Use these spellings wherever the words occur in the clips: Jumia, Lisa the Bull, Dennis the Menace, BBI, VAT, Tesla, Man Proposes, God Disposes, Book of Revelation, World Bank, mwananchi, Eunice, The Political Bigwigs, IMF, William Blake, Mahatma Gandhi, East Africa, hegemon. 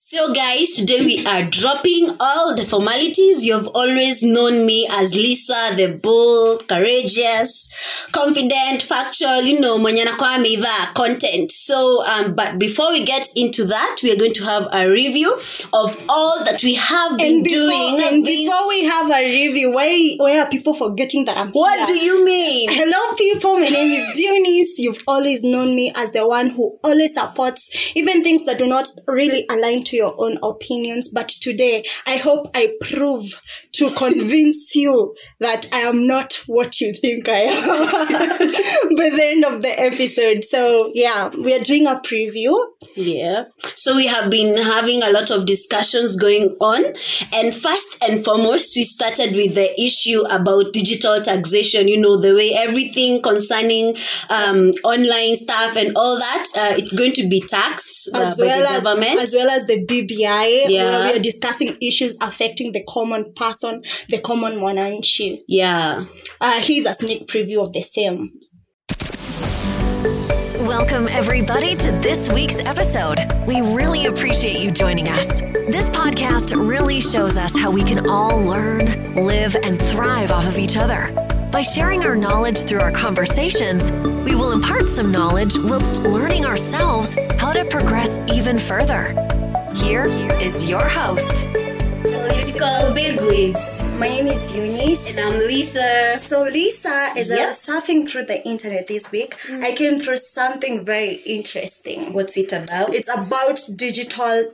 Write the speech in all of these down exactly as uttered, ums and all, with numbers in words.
So guys, today we are dropping all the formalities. You've always known me as Lisa the Bull, courageous, confident, factual, you know, manyana kwa meiva content. So, um, but before we get into that, we are going to have a review of all that we have been and before, doing. And this... before we have a review, why, why are people forgetting that I'm here? What do you mean? Hello people, my name is Eunice. You've always known me as the one who always supports even things that do not really align to your own opinions, but today I hope I prove to convince you that I am not what you think I am by the end of the episode. So yeah, we are doing a preview. Yeah. So we have been having a lot of discussions going on, and first and foremost, we started with the issue about digital taxation. You know, the way everything concerning um, online stuff and all that, uh, it's going to be taxed uh, as by well the as, government. As well as the B B I, yeah. Where we are discussing issues affecting the common person, the common mwananchi. Yeah. Uh, here's a sneak preview of the same. Welcome, everybody, to this week's episode. We really appreciate you joining us. This podcast really shows us how we can all learn, live, and thrive off of each other. By sharing our knowledge through our conversations, we will impart some knowledge whilst learning ourselves how to progress even further. Here is your host, Political Bigwigs. My name is Eunice. And I'm Lisa. So Lisa, as yep. I was surfing through the internet this week, mm. I came across something very interesting. What's it about? It's about digital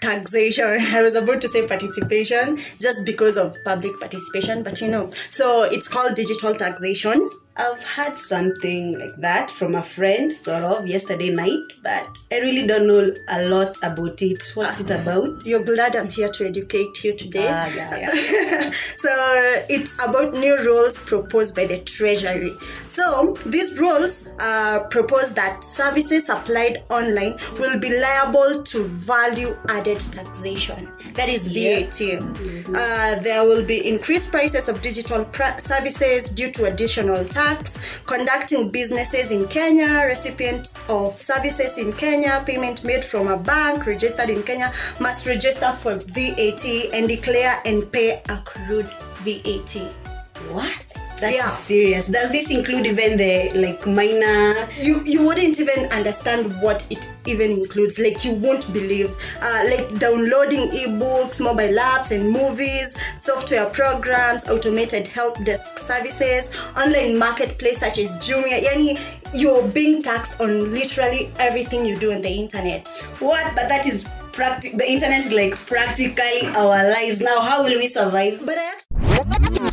taxation. I was about to say participation just because of public participation, but you know. So it's called digital taxation. I've heard something like that from a friend sort of yesterday night, but I really don't know a lot about it. What's it about? You're glad I'm here to educate you today. Ah, yeah, yeah. So it's about new rules proposed by the Treasury. So these rules uh, propose that services supplied online will be liable to value-added taxation. That is V A T. Yeah. Mm-hmm. Uh, there will be increased prices of digital pr- services due to additional tax. Conducting businesses in Kenya, recipient of services in Kenya, payment made from a bank registered in Kenya must register for V A T and declare and pay accrued V A T. What? That's yeah. serious. Does this include even the like minor? You you wouldn't even understand what it even includes. Like you won't believe. Uh, like downloading ebooks, mobile apps and movies, software programs, automated help desk services, online marketplace such as Jumia. Yani, you're being taxed on literally everything you do on the internet. What? But that is practic. The internet is like practically our lives now. How will we survive? But I actually.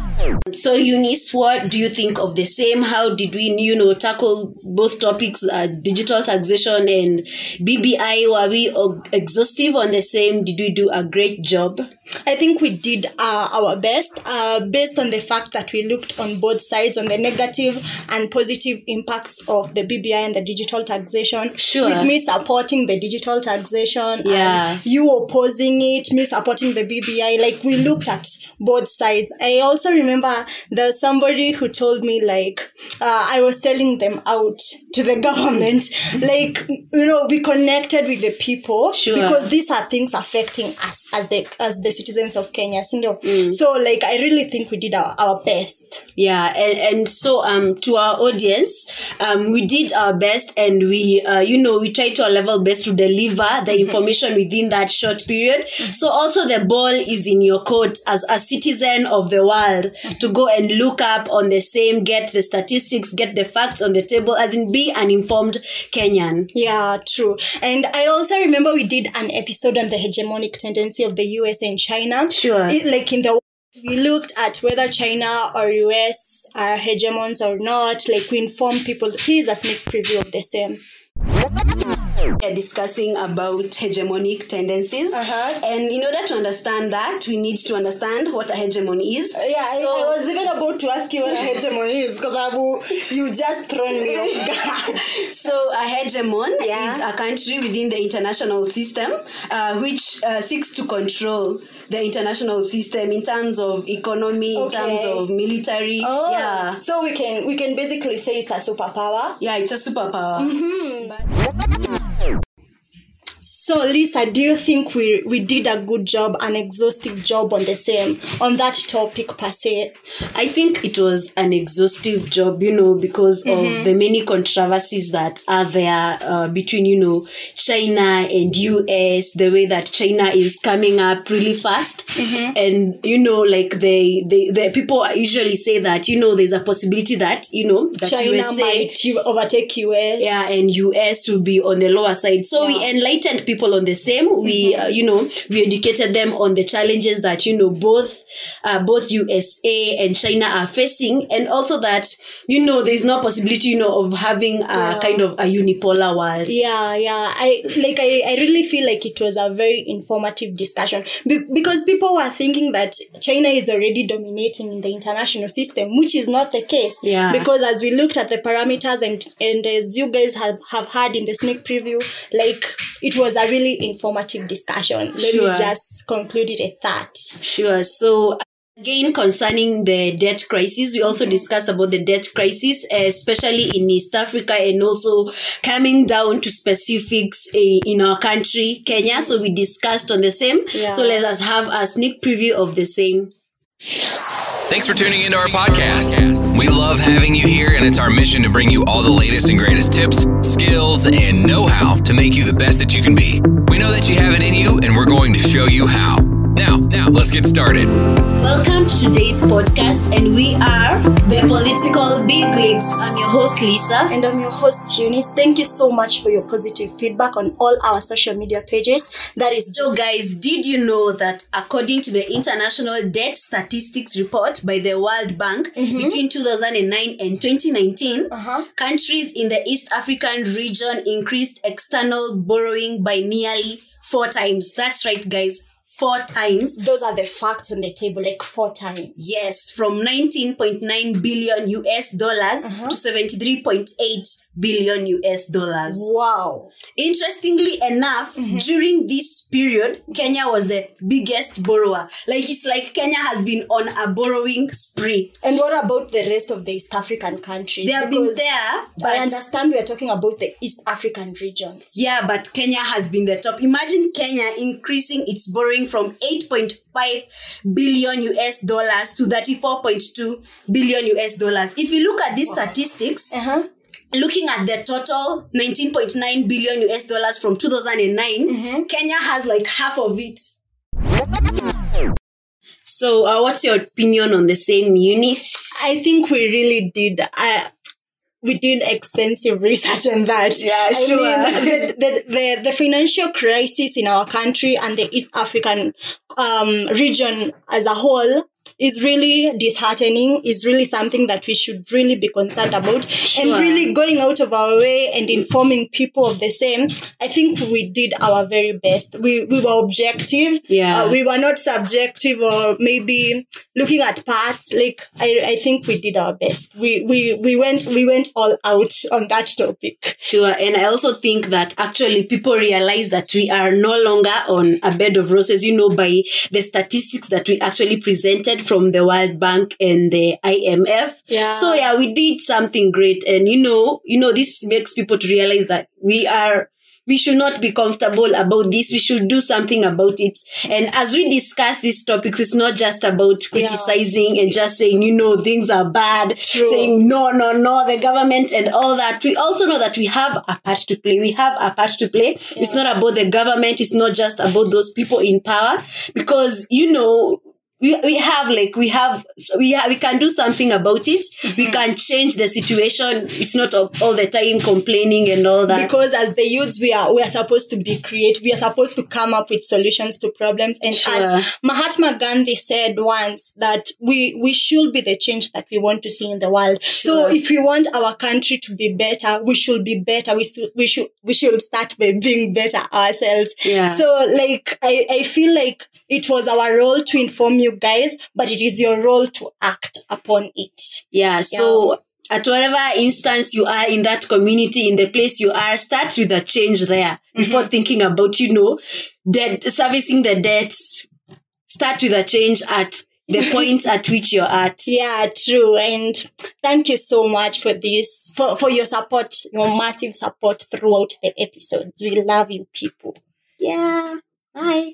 So Eunice, what do you think of the same? How did we, you know, tackle both topics, uh, digital taxation and B B I? Were we uh, exhaustive on the same? Did we do a great job? I think we did uh, our best uh, based on the fact that we looked on both sides, on the negative and positive impacts of the B B I and the digital taxation. Sure. With me supporting the digital taxation, yeah. and you opposing it, me supporting the B B I. Like we looked at both sides. I also remember Remember, there was somebody who told me like uh, I was selling them out to the government. Like, you know, we connected with the people sure. because these are things affecting us as the as the citizens of Kenya. You know? mm. So like I really think we did our, our best. Yeah, and, and so um to our audience, um we did our best, and we uh, you know we tried to our level best to deliver the information within that short period. So also the ball is in your court as a citizen of the world. To go and look up on the same, get the statistics, get the facts on the table, as in be an informed Kenyan. Yeah, true. And I also remember we did an episode on the hegemonic tendency of the U S and China. Sure. It, like in the we looked at whether China or U S are hegemons or not. Like we informed people. Here's a sneak preview of the same. We're discussing about hegemonic tendencies. Uh-huh. And in order to understand that, we need to understand what a hegemon is. Yeah, so, I was even about to ask you what a hegemon is, because I will, you just thrown me off guard. So a hegemon yeah. is a country within the international system uh, which uh, seeks to control the international system in terms of economy, okay. in terms of military. Oh. Yeah. So we can we can basically say it's a superpower. Yeah, it's a superpower. Mm-hmm. But- so Lisa, do you think we we did a good job, an exhaustive job on the same, on that topic per se? I think it was an exhaustive job, you know, because mm-hmm. of the many controversies that are there uh, between, you know, China and U S, the way that China is coming up really fast. Mm-hmm. And, you know, like they, they, the people usually say that, you know, there's a possibility that, you know, that China U S A, might overtake U S. Yeah, and U S will be on the lower side. So yeah. we enlightened people on the same. We, uh, you know, we educated them on the challenges that, you know, both, uh, both U S A and China are facing, and also that, you know, there's no possibility, you know, of having a yeah. kind of a unipolar world. Yeah, yeah. I like. I, I really feel like it was a very informative discussion Be- because people were thinking that China is already dominating in the international system, which is not the case. Yeah. Because as we looked at the parameters, and and as you guys have have heard in the sneak preview, like it was a really informative discussion. Let sure. me just conclude it at that. Sure. So again, concerning the debt crisis, we also discussed about the debt crisis, especially in East Africa, and also coming down to specifics in our country, Kenya. So we discussed on the same. Yeah. So let us have a sneak preview of the same. Thanks for tuning into our podcast. We love having you here, and it's our mission to bring you all the latest and greatest tips, skills, and know-how to make you the best that you can be. We know that you have it in you, and we're going to show you how. Now, now, let's get started. Welcome to today's podcast, and we are The Political Bigwigs. I'm your host, Lisa. And I'm your host, Eunice. Thank you so much for your positive feedback on all our social media pages. That is... So guys, did you know that according to the International Debt Statistics Report by the World Bank, mm-hmm. between two thousand nine and twenty nineteen, uh-huh. countries in the East African region increased external borrowing by nearly four times. That's right, guys. Four times. Those are the facts on the table, like four times. Yes, from nineteen point nine billion U S dollars uh-huh. to seventy-three point eight billion U S dollars. Wow. Interestingly enough, mm-hmm. during this period, Kenya was the biggest borrower. Like, it's like Kenya has been on a borrowing spree. And what about the rest of the East African countries? They have because been there, but... I understand we are talking about the East African regions. Yeah, but Kenya has been the top. Imagine Kenya increasing its borrowing from eight point five billion U S dollars to thirty-four point two billion U S dollars. If you look at these wow. statistics... Uh-huh. Looking at the total nineteen point nine billion U S dollars from two thousand nine, mm-hmm. Kenya has like half of it. So, uh, what's your opinion on the same, Eunice? I think we really did. Uh, we did extensive research on that. Yeah, sure. I mean, the, the, the, the financial crisis in our country and the East African um, region as a whole is really disheartening, is really something that we should really be concerned about. Sure. And really going out of our way and informing people of the same, I think we did our very best. We we were objective. Yeah. Uh, we were not subjective or maybe looking at parts. Like, I, I think we did our best. We, we, we, went, we went all out on that topic. Sure. And I also think that actually people realize that we are no longer on a bed of roses, you know, by the statistics that we actually presented from the World Bank and the I M F. Yeah. So yeah, we did something great. And you know, you know, this makes people to realize that we are, we should not be comfortable about this. We should do something about it. And as we discuss these topics, it's not just about criticizing yeah. and just saying, you know, things are bad, True. saying no, no, no, the government and all that. We also know that we have a part to play. We have a part to play. Yeah. It's not about the government. It's not just about those people in power, because, you know, we we have like we have we ha- we can do something about it. Mm-hmm. We can change the situation. It's not all, all the time complaining and all that. Because as the youth, we are we are supposed to be creative. We are supposed to come up with solutions to problems. And sure. as Mahatma Gandhi said once, that we we should be the change that we want to see in the world. Sure. So if we want our country to be better, we should be better. We stu- we should we should start by being better ourselves. Yeah. So like I I feel like it was our role to inform you guys, but it is your role to act upon it. Yeah. So yeah. at whatever instance you are in that community, in the place you are, start with a change there mm-hmm. before thinking about, you know, debt, servicing the debts. Start with a change at the point at which you're at. Yeah, true. And thank you so much for this, for, for your support, your massive support throughout the episodes. We love you people. Yeah. Bye.